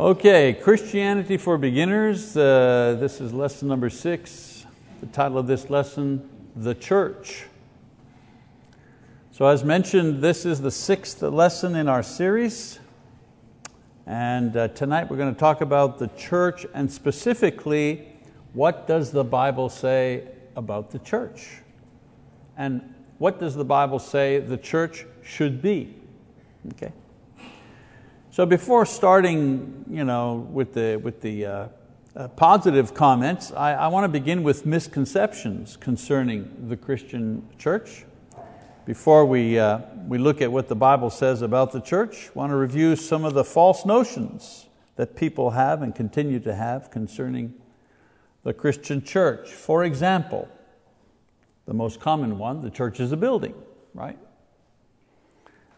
Okay, Christianity for Beginners. This is lesson number 6. The title of this lesson, The Church. So as mentioned, this is the 6th lesson in our series. And tonight we're going to talk about the church, and specifically, what does the Bible say about the church? And what does the Bible say the church should be? Okay. So before starting, with the positive comments, I want to begin with misconceptions concerning the Christian church. Before we look at what the Bible says about the church, I want to review some of the false notions that people have and continue to have concerning the Christian church. For example, the most common one: the church is a building, right?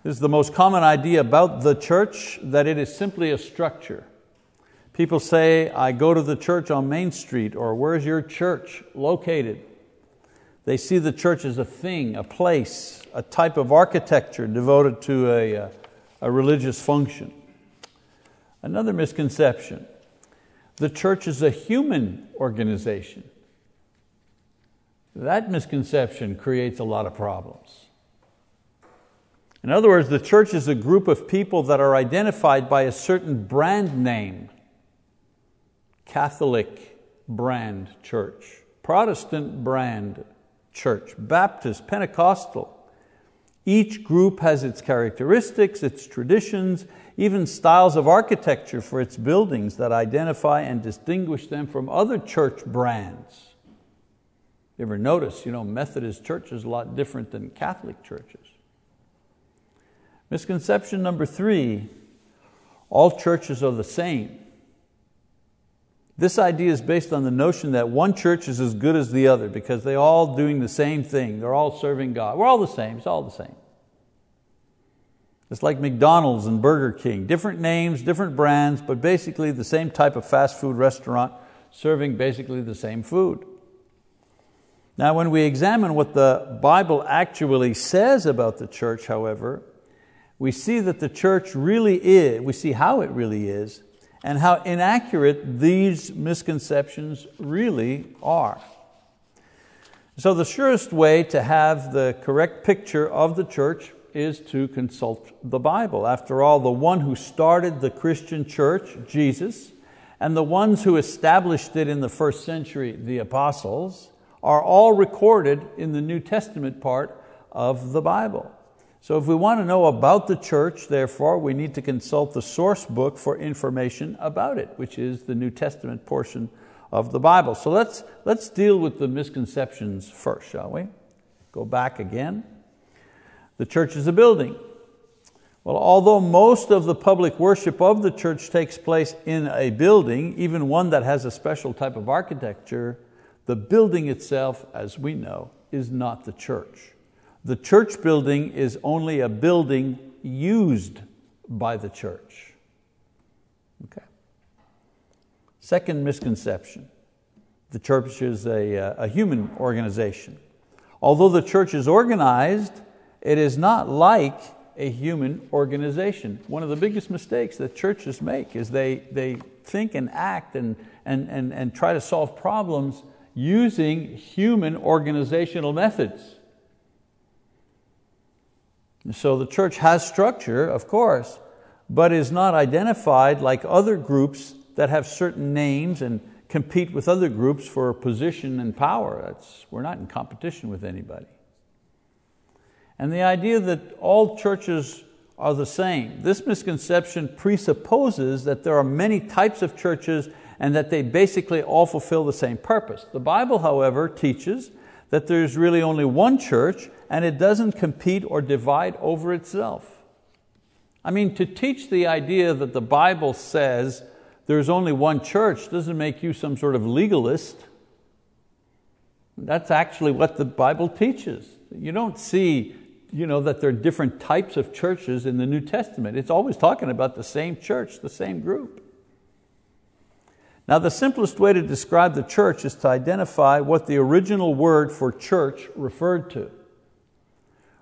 This is the most common idea about the church, that it is simply a structure. People say, I go to the church on Main Street, or where's your church located? They see the church as a thing, a place, a type of architecture devoted to a religious function. Another misconception: the church is a human organization. That misconception creates a lot of problems. In other words, the church is a group of people that are identified by a certain brand name. Catholic brand church, Protestant brand church, Baptist, Pentecostal. Each group has its characteristics, its traditions, even styles of architecture for its buildings that identify and distinguish them from other church brands. You ever notice, Methodist church is a lot different than Catholic churches. Misconception number 3, all churches are the same. This idea is based on the notion that one church is as good as the other because they're all doing the same thing. They're all serving God. We're all the same, it's all the same. It's like McDonald's and Burger King, different names, different brands, but basically the same type of fast food restaurant serving basically the same food. Now, when we examine what the Bible actually says about the church, however, we see that the church really is, we see how it really is and how inaccurate these misconceptions really are. So the surest way to have the correct picture of the church is to consult the Bible. After all, the one who started the Christian church, Jesus, and the ones who established it in the first century, the apostles, are all recorded in the New Testament part of the Bible. So if we want to know about the church, therefore, we need to consult the source book for information about it, which is the New Testament portion of the Bible. So let's deal with the misconceptions first, shall we? Go back again. The church is a building. Well, although most of the public worship of the church takes place in a building, even one that has a special type of architecture, the building itself, as we know, is not the church. The church building is only a building used by the church. Okay. Second misconception: the church is a human organization. Although the church is organized, it is not like a human organization. One of the biggest mistakes that churches make is they think and act and try to solve problems using human organizational methods. So the church has structure, of course, but is not identified like other groups that have certain names and compete with other groups for position and power. We're not in competition with anybody. And the idea that all churches are the same, this misconception presupposes that there are many types of churches and that they basically all fulfill the same purpose. The Bible, however, teaches that there's really only one church and it doesn't compete or divide over itself. I mean, to teach the idea that the Bible says there's only one church doesn't make you some sort of legalist. That's actually what the Bible teaches. You don't see, that there are different types of churches in the New Testament. It's always talking about the same church, the same group. Now, the simplest way to describe the church is to identify what the original word for church referred to.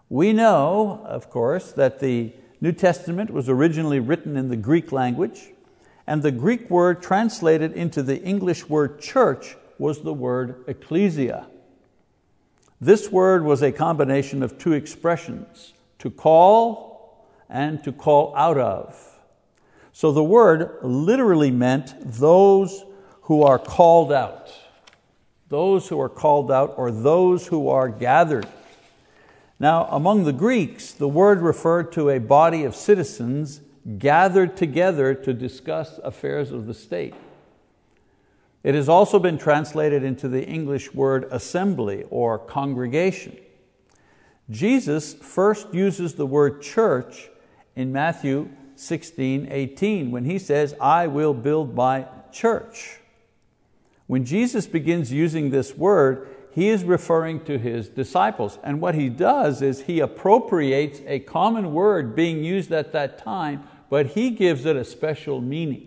We know, of course, that the New Testament was originally written in the Greek language, and the Greek word translated into the English word church was the word ecclesia. This word was a combination of two expressions, to call and to call out of. So the word literally meant those who are called out. Those who are called out, or those who are gathered. Now, among the Greeks, the word referred to a body of citizens gathered together to discuss affairs of the state. It has also been translated into the English word assembly or congregation. Jesus first uses the word church in Matthew 16:18 when He says, "I will build my church." When Jesus begins using this word, He is referring to His disciples. And what He does is He appropriates a common word being used at that time, but He gives it a special meaning.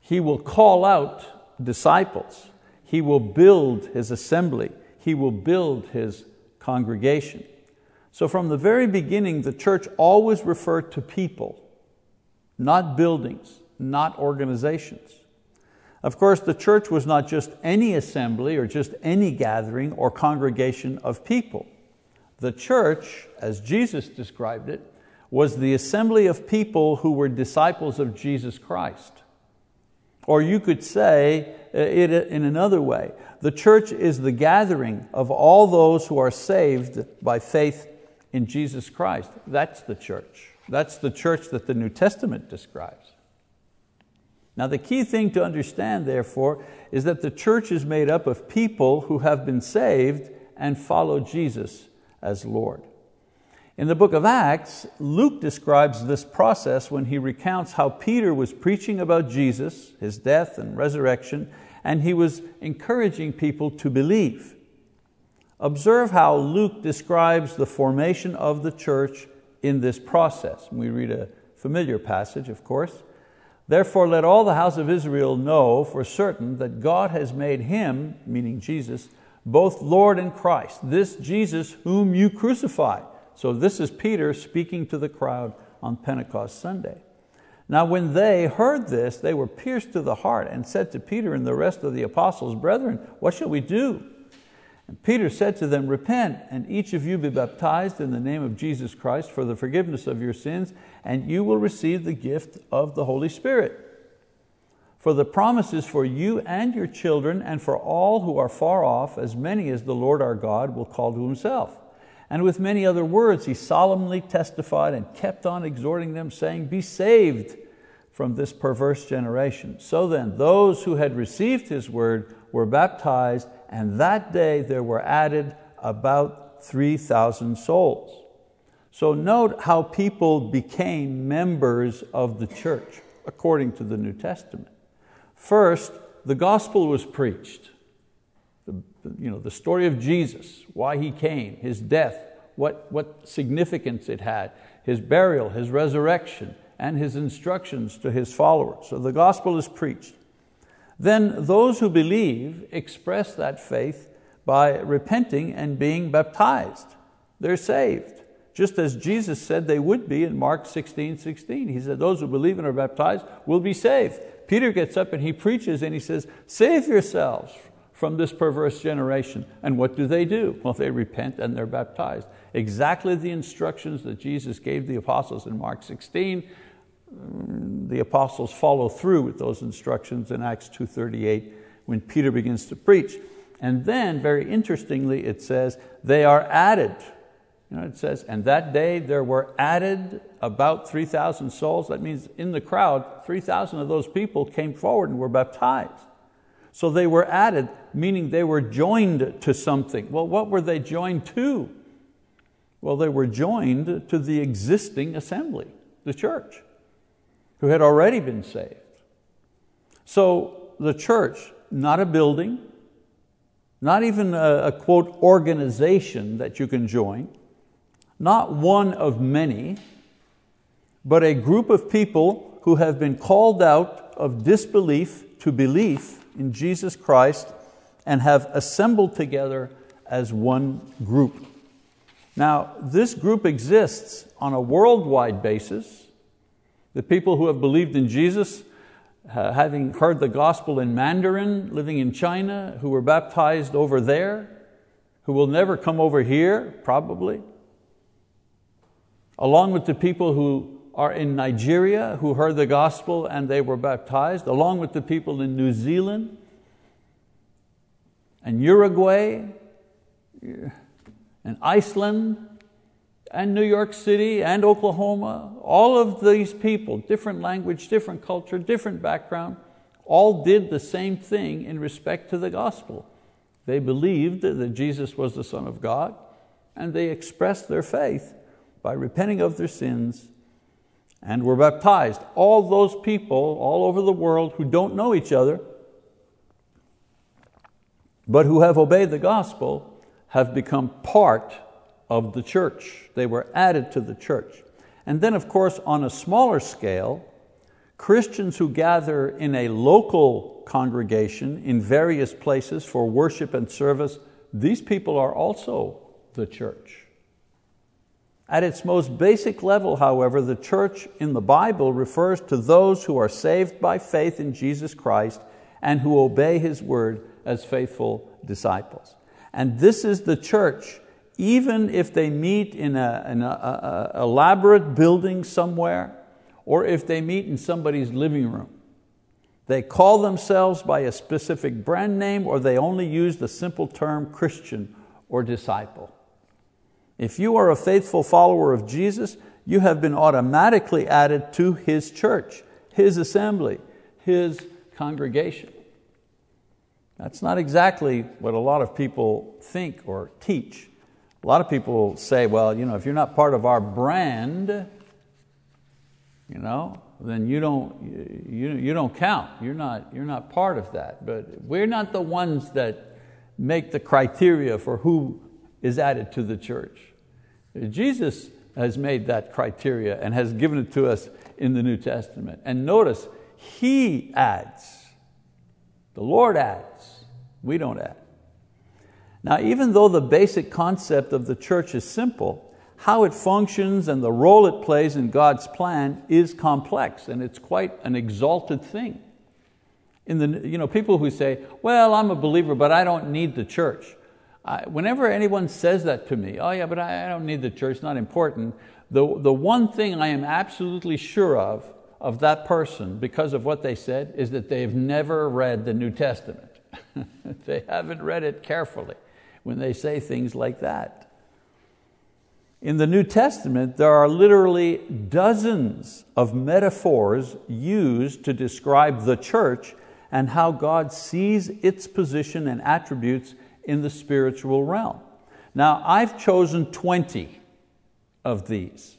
He will call out disciples. He will build His assembly. He will build His congregation. So from the very beginning, the church always referred to people, not buildings, not organizations. Of course, the church was not just any assembly or just any gathering or congregation of people. The church, as Jesus described it, was the assembly of people who were disciples of Jesus Christ. Or you could say it in another way. The church is the gathering of all those who are saved by faith in Jesus Christ. That's the church. That's the church that the New Testament describes. Now, the key thing to understand, therefore, is that the church is made up of people who have been saved and follow Jesus as Lord. In the book of Acts, Luke describes this process when he recounts how Peter was preaching about Jesus, His death and resurrection, and he was encouraging people to believe. Observe how Luke describes the formation of the church in this process. We read a familiar passage, of course. "Therefore let all the house of Israel know for certain that God has made Him," meaning Jesus, "both Lord and Christ, this Jesus whom you crucified." So this is Peter speaking to the crowd on Pentecost Sunday. "Now when they heard this, they were pierced to the heart and said to Peter and the rest of the apostles, 'Brethren, what shall we do?' And Peter said to them, 'Repent, and each of you be baptized in the name of Jesus Christ for the forgiveness of your sins, and you will receive the gift of the Holy Spirit. For the promise is for you and your children, and for all who are far off, as many as the Lord our God will call to Himself.' And with many other words he solemnly testified and kept on exhorting them, saying, 'Be saved from this perverse generation.' So then, those who had received His word were baptized, and that day there were added about 3,000 souls." So note how people became members of the church according to the New Testament. First, the gospel was preached. The story of Jesus, why He came, His death, what significance it had, His burial, His resurrection, and His instructions to His followers. So the gospel is preached. Then those who believe express that faith by repenting and being baptized. They're saved, just as Jesus said they would be in Mark 16:16. He said, "Those who believe and are baptized will be saved." Peter gets up and he preaches and he says, "Save yourselves from this perverse generation." And what do? Well, they repent and they're baptized. Exactly the instructions that Jesus gave the apostles in Mark 16. The apostles follow through with those instructions in Acts 2:38 when Peter begins to preach. And then, very interestingly, it says, they are added. It says, and that day there were added about 3,000 souls. That means in the crowd, 3,000 of those people came forward and were baptized. So they were added, meaning they were joined to something. Well, what were they joined to? Well, they were joined to the existing assembly, the church, who had already been saved. So the church, not a building, not even a quote organization that you can join, not one of many, but a group of people who have been called out of disbelief to belief in Jesus Christ and have assembled together as one group. Now, this group exists on a worldwide basis, The people who have believed in Jesus, having heard the gospel in Mandarin, living in China, who were baptized over there, who will never come over here, probably. Along with the people who are in Nigeria, who heard the gospel and they were baptized, along with the people in New Zealand and Uruguay and Iceland and New York City and Oklahoma, all of these people, different language, different culture, different background, all did the same thing in respect to the gospel. They believed that Jesus was the Son of God, and they expressed their faith by repenting of their sins and were baptized. All those people all over the world who don't know each other, but who have obeyed the gospel, have become part of the church. They were added to the church. And then, of course, on a smaller scale, Christians who gather in a local congregation in various places for worship and service, these people are also the church. At its most basic level, however, the church in the Bible refers to those who are saved by faith in Jesus Christ and who obey His word as faithful disciples. And this is the church. Even if they meet in an elaborate building somewhere, or if they meet in somebody's living room, they call themselves by a specific brand name, or they only use the simple term Christian or disciple. If you are a faithful follower of Jesus, you have been automatically added to His church, His assembly, His congregation. That's not exactly what a lot of people think or teach. A lot of people say, well, if you're not part of our brand, then you don't count. You're not part of that. But we're not the ones that make the criteria for who is added to the church. Jesus has made that criteria and has given it to us in the New Testament. And notice, He adds. The Lord adds. We don't add. Now, even though the basic concept of the church is simple, how it functions and the role it plays in God's plan is complex, and it's quite an exalted thing. People who say, well, I'm a believer, but I don't need the church. Whenever anyone says that to me, oh yeah, but I don't need the church, not important, the one thing I am absolutely sure of that person, because of what they said, is that they've never read the New Testament. They haven't read it carefully when they say things like that. In the New Testament, there are literally dozens of metaphors used to describe the church and how God sees its position and attributes in the spiritual realm. Now, I've chosen 20 of these,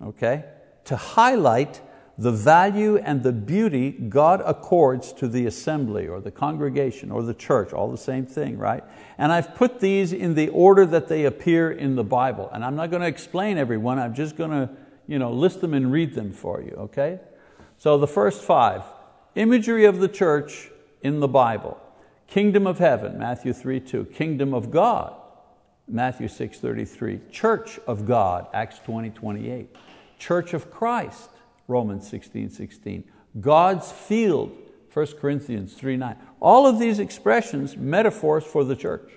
to highlight the value and the beauty God accords to the assembly or the congregation or the church, all the same thing, right? And I've put these in the order that they appear in the Bible. And I'm not going to explain every one, I'm just going to list them and read them for you, okay? So the first 5, imagery of the church in the Bible. Kingdom of heaven, Matthew 3:2. Kingdom of God, Matthew 6:33. Church of God, Acts 20:28. Church of Christ, Romans 16:16. God's field, 1 Corinthians 3:9. All of these expressions, metaphors for the church.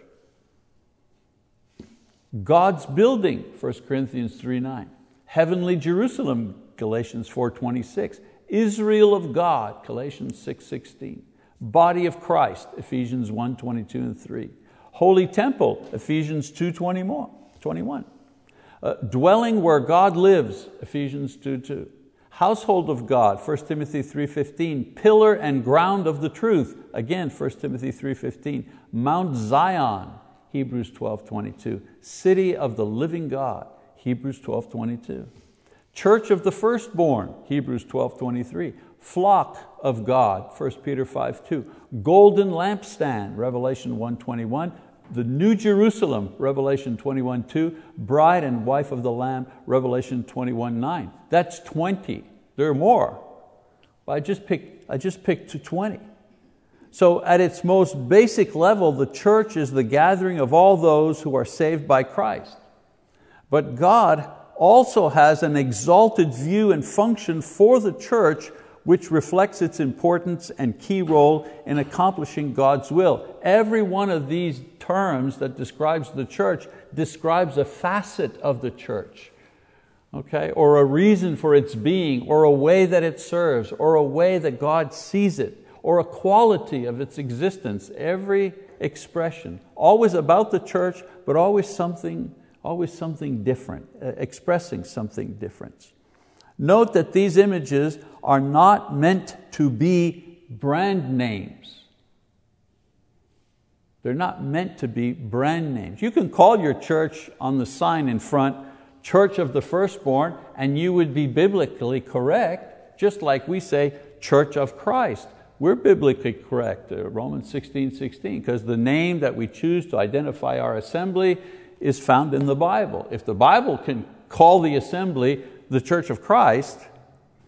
God's building, 1 Corinthians 3:9. Heavenly Jerusalem, Galatians 4:26. Israel of God, Galatians 6:16. Body of Christ, Ephesians 1:22 and 3. Holy temple, Ephesians 2:21. Dwelling where God lives, Ephesians 2:2. Household of God, 1 Timothy 3:15. Pillar and ground of the truth, again, 1 Timothy 3:15. Mount Zion, Hebrews 12:22. City of the living God, Hebrews 12:22. Church of the firstborn, Hebrews 12:23. Flock of God, 1 Peter 5:2. Golden lampstand, Revelation 1:21. The New Jerusalem, Revelation 21:2, bride and wife of the Lamb, Revelation 21:9. That's 20. There are more. I just picked 20. So at its most basic level, the church is the gathering of all those who are saved by Christ. But God also has an exalted view and function for the church, which reflects its importance and key role in accomplishing God's will. Every one of these terms that describes the church describes a facet of the church, okay? Or a reason for its being, or a way that it serves, or a way that God sees it, or a quality of its existence. Every expression, always about the church, but always something different, expressing something different. Note that these images are not meant to be brand names. They're not meant to be brand names. You can call your church on the sign in front, Church of the Firstborn, and you would be biblically correct, just like we say Church of Christ. We're biblically correct, Romans 16:16, because the name that we choose to identify our assembly is found in the Bible. If the Bible can call the assembly the Church of Christ,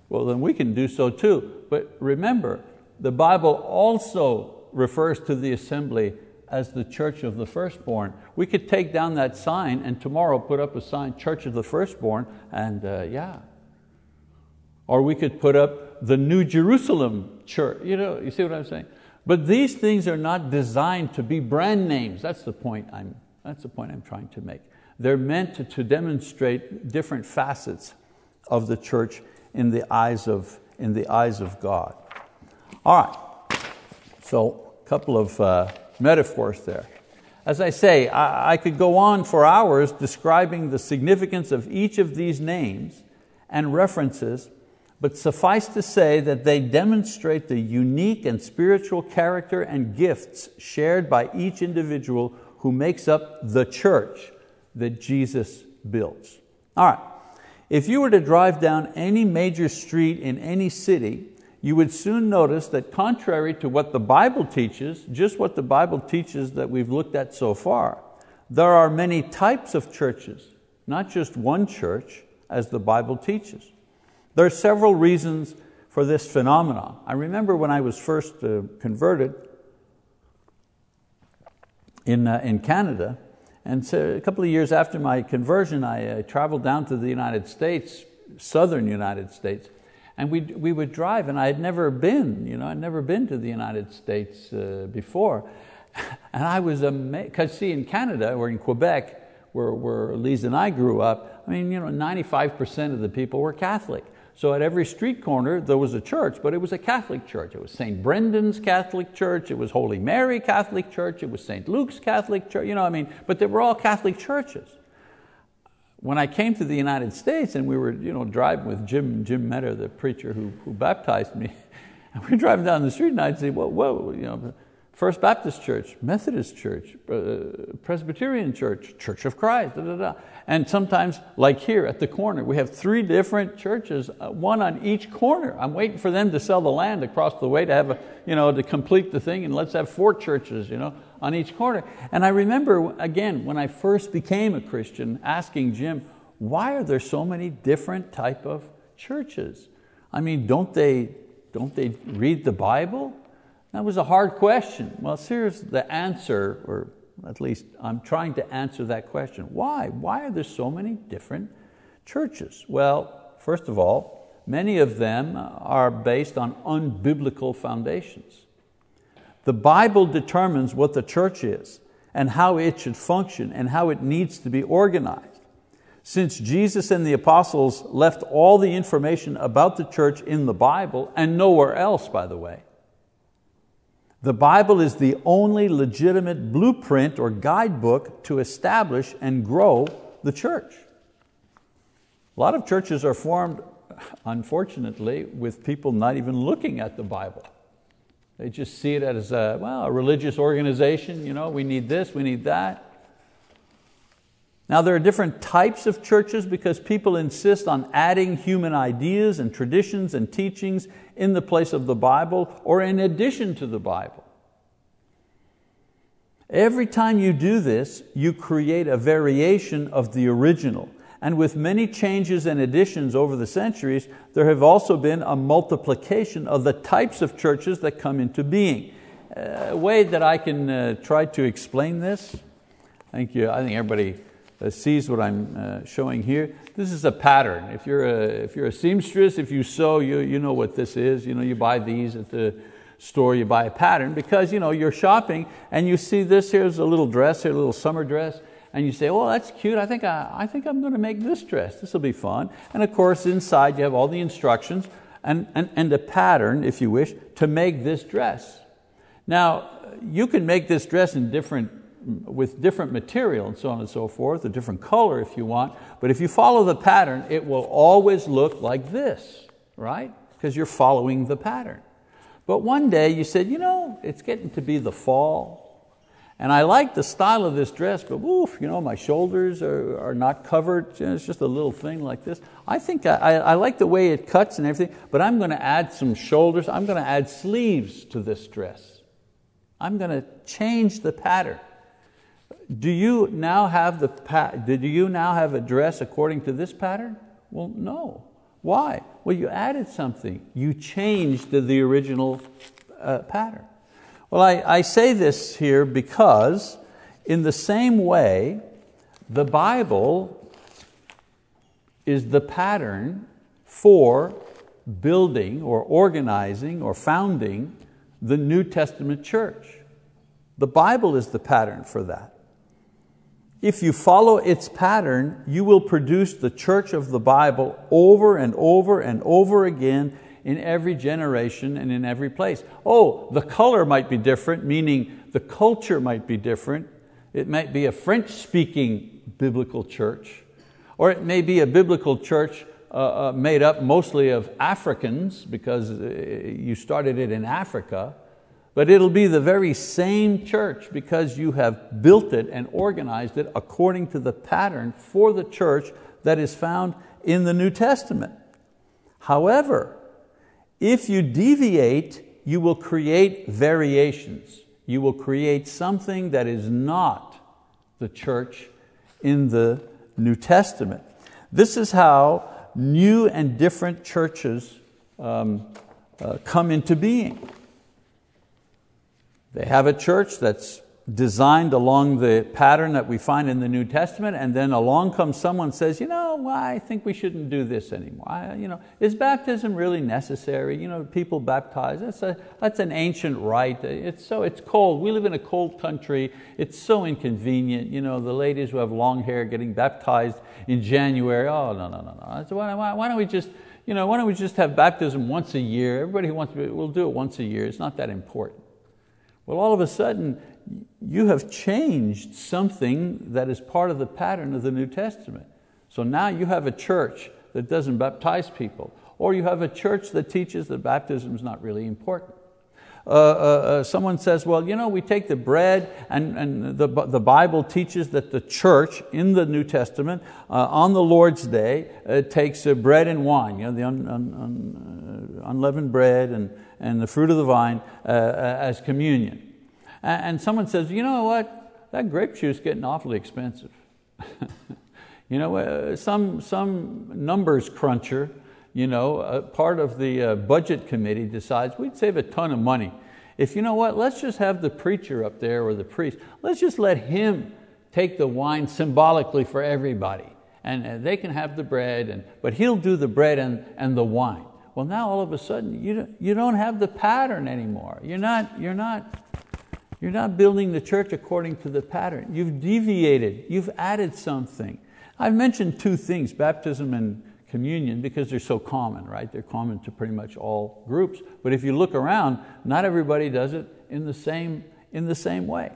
well, then we can do so too. But remember, the Bible also refers to the assembly as the Church of the Firstborn. We could take down that sign and tomorrow put up a sign, Church of the Firstborn, and Or we could put up the New Jerusalem Church. You see what I'm saying? But these things are not designed to be brand names. That's the point I'm trying to make. They're meant to demonstrate different facets of the church in the eyes of God. All right, so a couple of metaphors there. As I say, I could go on for hours describing the significance of each of these names and references, but suffice to say that they demonstrate the unique and spiritual character and gifts shared by each individual who makes up the church that Jesus builds. All right, if you were to drive down any major street in any city, you would soon notice that contrary to what the Bible teaches, just what the Bible teaches that we've looked at so far, there are many types of churches, not just one church, as the Bible teaches. There are several reasons for this phenomenon. I remember when I was first converted in Canada, and so a couple of years after my conversion, I traveled down to the United States, southern United States, and we would drive, and I had never been, I'd never been to the United States before. And I was amazed, because see, in Canada, or in Quebec, where Lise and I grew up, 95% of the people were Catholic. So at every street corner there was a church, but it was a Catholic church. It was St. Brendan's Catholic Church, it was Holy Mary Catholic Church, it was St. Luke's Catholic Church, but they were all Catholic churches. When I came to the United States and we were driving with Jim Metter, the preacher who baptized me, and we were driving down the street and I'd say, First Baptist Church, Methodist Church, Presbyterian Church, Church of Christ, And sometimes, like here at the corner, we have three different churches, one on each corner. I'm waiting for them to sell the land across the way to have to complete the thing, and let's have four churches, on each corner. And I remember, again, when I first became a Christian, asking Jim, why are there so many different type of churches? Don't they read the Bible? That was a hard question. Well, here's the answer, or at least I'm trying to answer that question. Why? Why are there so many different churches? Well, first of all, many of them are based on unbiblical foundations. The Bible determines what the church is and how it should function and how it needs to be organized. Since Jesus and the apostles left all the information about the church in the Bible and nowhere else, by the way, the Bible is the only legitimate blueprint or guidebook to establish and grow the church. A lot of churches are formed, unfortunately, with people not even looking at the Bible. They just see it as a religious organization, we need this, we need that. Now there are different types of churches because people insist on adding human ideas and traditions and teachings in the place of the Bible or in addition to the Bible. Every time you do this, you create a variation of the original. And with many changes and additions over the centuries, there have also been a multiplication of the types of churches that come into being. A way that I can try to explain this, I think everybody sees what I'm showing here. This is a pattern. If you're a seamstress, if you sew, you know what this is. You know, you buy these at the store, you buy a pattern, because you know, you're shopping and you see this, here's a little dress, here, a little summer dress, and you say, oh, that's cute, I think I'm going to make this dress, this will be fun. And of course inside you have all the instructions and a pattern, if you wish, to make this dress. Now you can make this dress with different material and so on and so forth, a different color if you want, but if you follow the pattern, it will always look like this, right? Because you're following the pattern. But one day you said, you know, it's getting to be the fall and I like the style of this dress, but oof, you know, my shoulders are not covered, you know, it's just a little thing like this. I think I like the way it cuts and everything, but I'm going to add some shoulders, I'm going to add sleeves to this dress. I'm going to change the pattern. Do you now have a dress according to this pattern? Well, no. Why? Well, you added something. You changed the original pattern. Well, I say this here because in the same way, the Bible is the pattern for building or organizing or founding the New Testament church. The Bible is the pattern for that. If you follow its pattern, you will produce the church of the Bible over and over and over again in every generation and in every place. Oh, the color might be different, meaning the culture might be different. It might be a French-speaking biblical church, or it may be a biblical church made up mostly of Africans, because you started it in Africa. But it'll be the very same church because you have built it and organized it according to the pattern for the church that is found in the New Testament. However, if you deviate, you will create variations. You will create something that is not the church in the New Testament. This is how new and different churches come into being. They have a church that's designed along the pattern that we find in the New Testament, and then along comes someone and says, you know, well, I think we shouldn't do this anymore. Is baptism really necessary? You know, people baptize, that's an ancient rite. It's cold, we live in a cold country, it's so inconvenient. You know, the ladies who have long hair getting baptized in January, oh, no. So why don't we just, you know, why don't we just have baptism once a year? Everybody who wants to, we'll do it once a year, it's not that important. Well, all of a sudden, you have changed something that is part of the pattern of the New Testament. So now you have a church that doesn't baptize people, or you have a church that teaches that baptism is not really important. Someone says, well, you know, we take the bread and the Bible teaches that the church in the New Testament on the Lord's Day takes bread and wine, you know, the unleavened bread and the fruit of the vine as communion. And someone says, you know what, that grape juice is getting awfully expensive. You know, some numbers cruncher, you know, part of the budget committee decides we'd save a ton of money if, you know what, let's just have the preacher up there or the priest, let's just let him take the wine symbolically for everybody, and they can have the bread, but he'll do the bread and the wine. Well, now all of a sudden you don't have the pattern anymore. You're not building the church according to the pattern. You've deviated, you've added something. I've mentioned two things, baptism and communion, because they're so common, right? They're common to pretty much all groups. But if you look around, not everybody does it in the same way.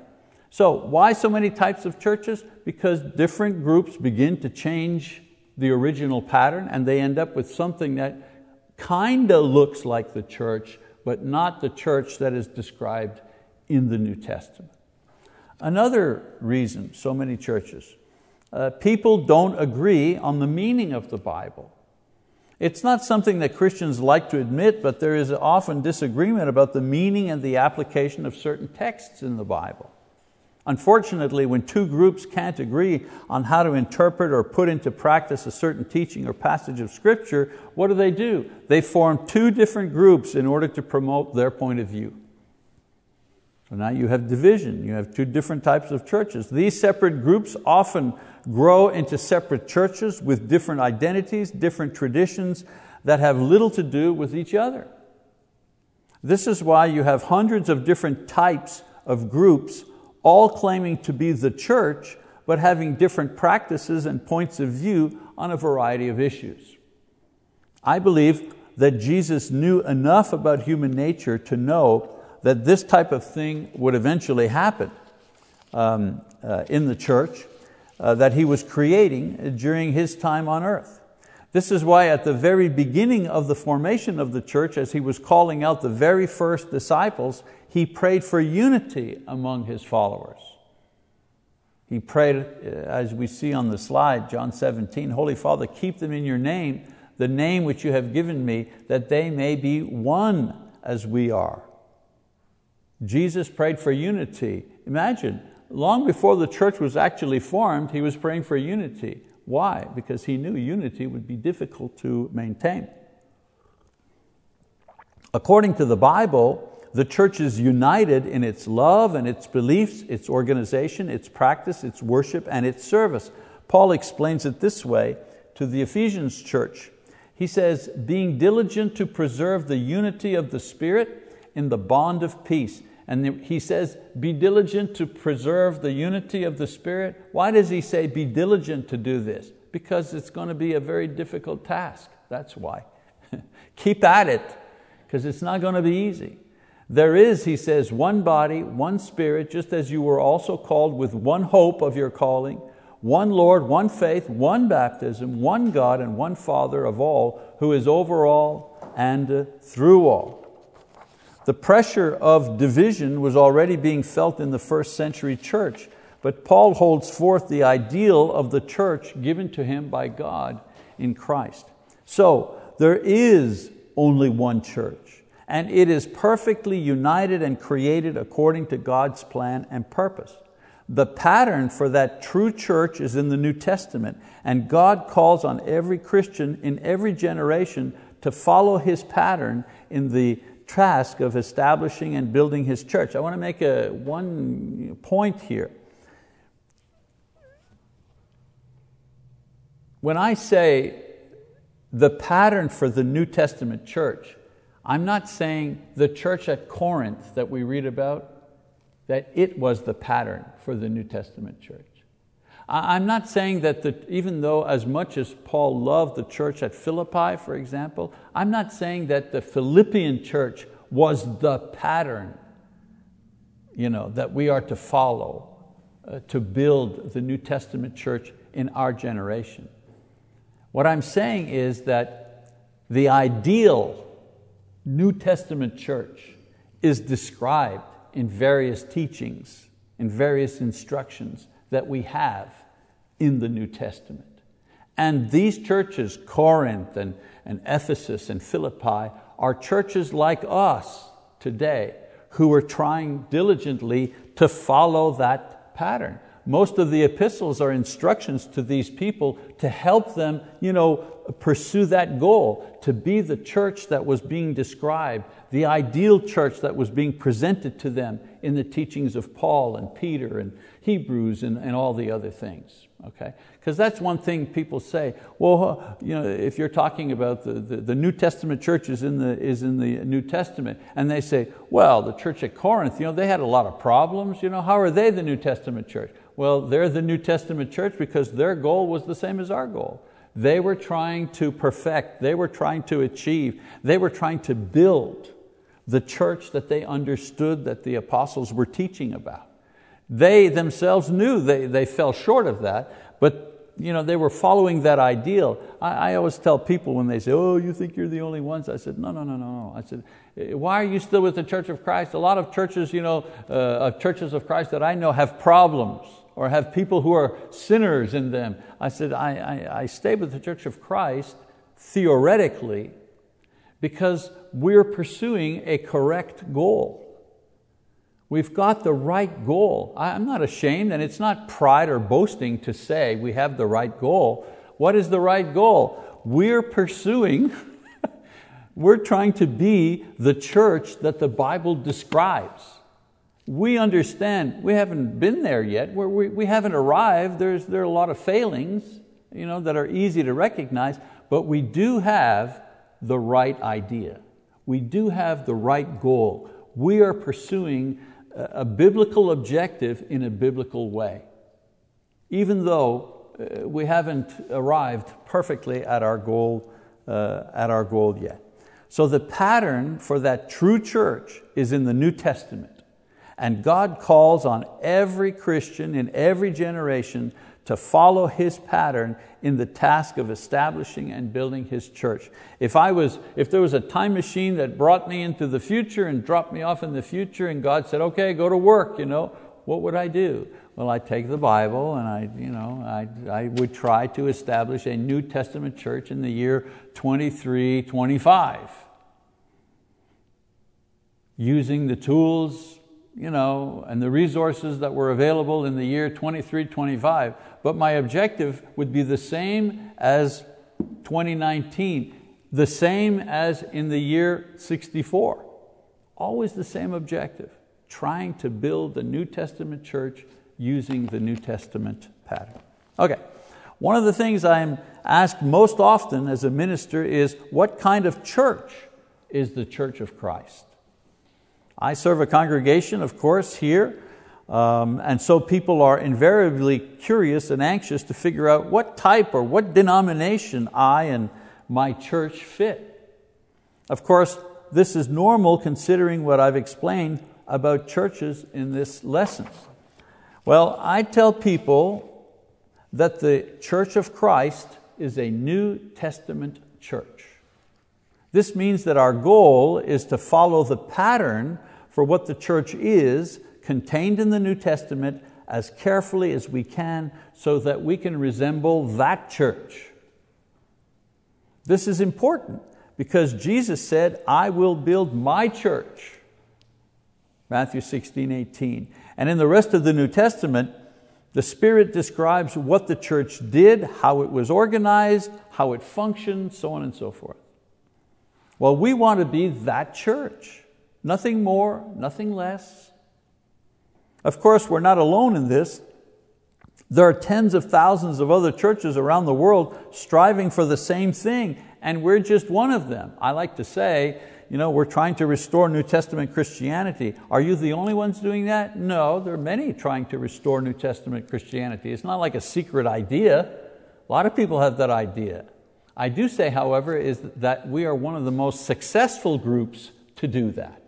So why so many types of churches? Because different groups begin to change the original pattern and they end up with something that kind of looks like the church, but not the church that is described in the New Testament. Another reason so many churches, people don't agree on the meaning of the Bible. It's not something that Christians like to admit, but there is often disagreement about the meaning and the application of certain texts in the Bible. Unfortunately, when two groups can't agree on how to interpret or put into practice a certain teaching or passage of Scripture, what do? They form two different groups in order to promote their point of view. So now you have division. You have two different types of churches. These separate groups often grow into separate churches with different identities, different traditions that have little to do with each other. This is why you have hundreds of different types of groups, all claiming to be the church, but having different practices and points of view on a variety of issues. I believe that Jesus knew enough about human nature to know that this type of thing would eventually happen in the church that He was creating during His time on earth. This is why at the very beginning of the formation of the church, as He was calling out the very first disciples, He prayed for unity among His followers. He prayed, as we see on the slide, John 17, "Holy Father, keep them in your name, the name which you have given me, that they may be one as we are." Jesus prayed for unity. Imagine, long before the church was actually formed, He was praying for unity. Why? Because He knew unity would be difficult to maintain. According to the Bible, the church is united in its love and its beliefs, its organization, its practice, its worship, and its service. Paul explains it this way to the Ephesians church. He says, "Being diligent to preserve the unity of the Spirit in the bond of peace." And he says, be diligent to preserve the unity of the Spirit. Why does he say be diligent to do this? Because it's going to be a very difficult task. That's why. Keep at it, because it's not going to be easy. There is, he says, one body, one Spirit, just as you were also called with one hope of your calling, one Lord, one faith, one baptism, one God and one Father of all, who is over all and through all. The pressure of division was already being felt in the first century church, but Paul holds forth the ideal of the church given to him by God in Christ. So there is only one church, and it is perfectly united and created according to God's plan and purpose. The pattern for that true church is in the New Testament, and God calls on every Christian in every generation to follow His pattern in the task of establishing and building His church. I want to make one point here. When I say the pattern for the New Testament church, I'm not saying the church at Corinth that we read about, that it was the pattern for the New Testament church. I'm not saying that even though as much as Paul loved the church at Philippi, for example, I'm not saying that the Philippian church was the pattern, that we are to follow to build the New Testament church in our generation. What I'm saying is that the ideal New Testament church is described in various teachings, in various instructions that we have in the New Testament. And these churches, Corinth and Ephesus and Philippi, are churches like us today who are trying diligently to follow that pattern. Most of the epistles are instructions to these people to help them pursue that goal, to be the church that was being described, the ideal church that was being presented to them in the teachings of Paul and Peter and Hebrews and all the other things. Okay? Because that's one thing people say, well, if you're talking about the New Testament church is in the New Testament, and they say, well, the church at Corinth, they had a lot of problems, how are they the New Testament church? Well, they're the New Testament church because their goal was the same as our goal. They were trying to perfect, they were trying to achieve, they were trying to build the church that they understood that the apostles were teaching about. They themselves knew they fell short of that, but they were following that ideal. I always tell people when they say, oh, you think you're the only ones? I said, no. I said, why are you still with the Church of Christ? A lot of churches, churches of Christ that I know have problems, or have people who are sinners in them. I said, I stay with the Church of Christ theoretically because we're pursuing a correct goal. We've got the right goal. I'm not ashamed, and it's not pride or boasting to say we have the right goal. What is the right goal? We're pursuing, we're trying to be the church that the Bible describes. we understand we haven't been there yet, we haven't arrived, there are a lot of failings, you know, that are easy to recognize, but we do have the right idea. We do have the right goal. We are pursuing a biblical objective in a biblical way, even though we haven't arrived perfectly at our goal yet. So the pattern for that true church is in the New Testament, and God calls on every Christian in every generation to follow His pattern in the task of establishing and building His church. If there was a time machine that brought me into the future and dropped me off in the future, and God said, okay, go to work, you know, what would I do? Well, I'd take the Bible and I would try to establish a New Testament church in the year 2325, using the tools, you know, and the resources that were available in the year 2325, but my objective would be the same as 2019, the same as in the year 64. Always the same objective, trying to build the New Testament church using the New Testament pattern. Okay, one of the things I'm asked most often as a minister is, what kind of church is the Church of Christ? I serve a congregation, of course, here, and so people are invariably curious and anxious to figure out what type or what denomination I and my church fit. Of course, this is normal considering what I've explained about churches in this lesson. Well, I tell people that the Church of Christ is a New Testament church. This means that our goal is to follow the pattern for what the church is, contained in the New Testament, as carefully as we can so that we can resemble that church. This is important because Jesus said, I will build my church, Matthew 16:18. And in the rest of the New Testament, the Spirit describes what the church did, how it was organized, how it functioned, so on and so forth. Well, we want to be that church. Nothing more, nothing less. Of course, we're not alone in this. There are tens of thousands of other churches around the world striving for the same thing, and we're just one of them. I like to say, you know, we're trying to restore New Testament Christianity. Are you the only ones doing that? No, there are many trying to restore New Testament Christianity. It's not like a secret idea. A lot of people have that idea. I do say, however, is that we are one of the most successful groups to do that,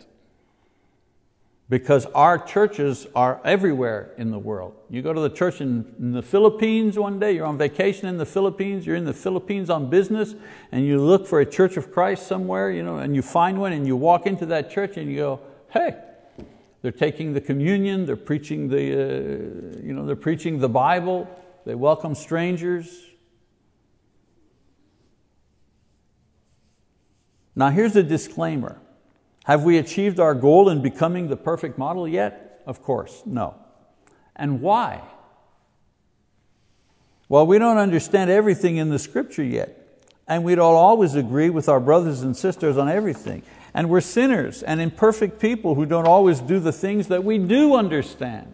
because our churches are everywhere in the world. You go to the church in the Philippines one day, you're on vacation in the Philippines, you're in the Philippines on business, and you look for a Church of Christ somewhere, you know, and you find one and you walk into that church and you go, hey, they're taking the communion, they're preaching they're preaching the Bible, they welcome strangers. Now here's a disclaimer. Have we achieved our goal in becoming the perfect model yet? Of course, no. And why? Well, we don't understand everything in the Scripture yet, and we don't always agree with our brothers and sisters on everything. And we're sinners and imperfect people who don't always do the things that we do understand.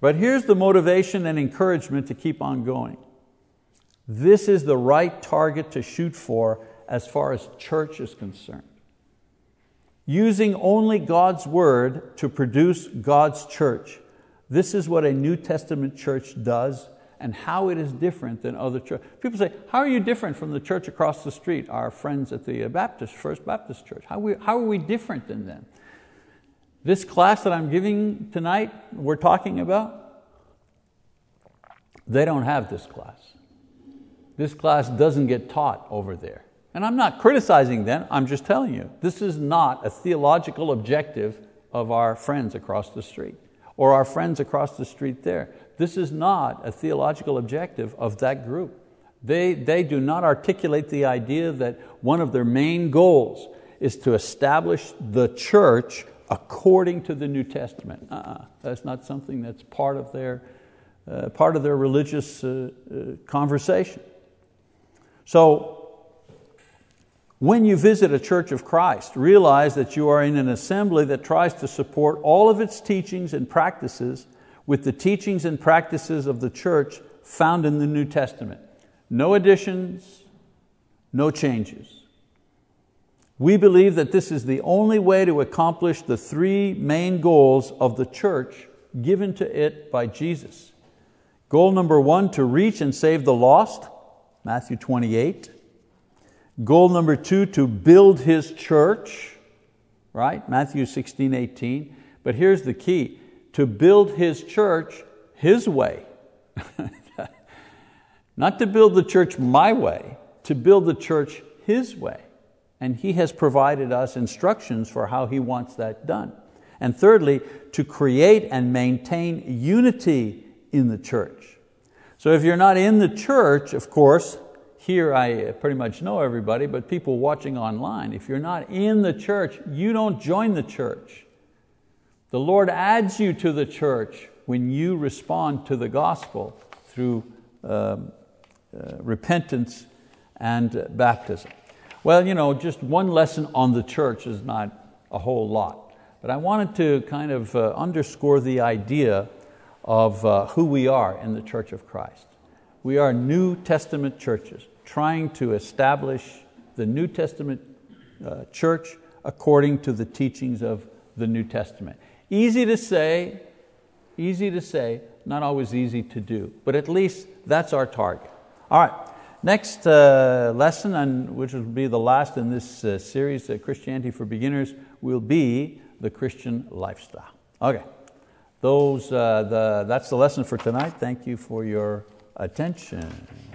But here's the motivation and encouragement to keep on going. This is the right target to shoot for as far as church is concerned. Using only God's word to produce God's church. This is what a New Testament church does and how it is different than other churches. People say, how are you different from the church across the street, our friends at the First Baptist Church? How are we different than them? This class that I'm giving tonight, we're talking about, they don't have this class. This class doesn't get taught over there. And I'm not criticizing them, I'm just telling you, this is not a theological objective of our friends across the street or our friends across the street there. This is not a theological objective of that group. They do not articulate the idea that one of their main goals is to establish the church according to the New Testament. That's not something that's part of their religious conversation. So When you visit a Church of Christ, realize that you are in an assembly that tries to support all of its teachings and practices with the teachings and practices of the church found in the New Testament. No additions, no changes. We believe that this is the only way to accomplish the three main goals of the church given to it by Jesus. Goal number one, to reach and save the lost, Matthew 28. Goal number two, to build His church, right? Matthew 16, 18. But here's the key, to build His church His way. Not to build the church my way, to build the church His way. And He has provided us instructions for how He wants that done. And thirdly, to create and maintain unity in the church. So if you're not in the church, of course, here I pretty much know everybody, but people watching online, if you're not in the church, you don't join the church. The Lord adds you to the church when you respond to the gospel through repentance and baptism. Well, just one lesson on the church is not a whole lot, but I wanted to kind of underscore the idea of who we are in the Church of Christ. We are New Testament churches, trying to establish the New Testament church according to the teachings of the New Testament. Easy to say, not always easy to do, but at least that's our target. All right, next lesson, and which will be the last in this series, Christianity for Beginners, will be the Christian lifestyle. Okay, that's the lesson for tonight. Thank you for your attention.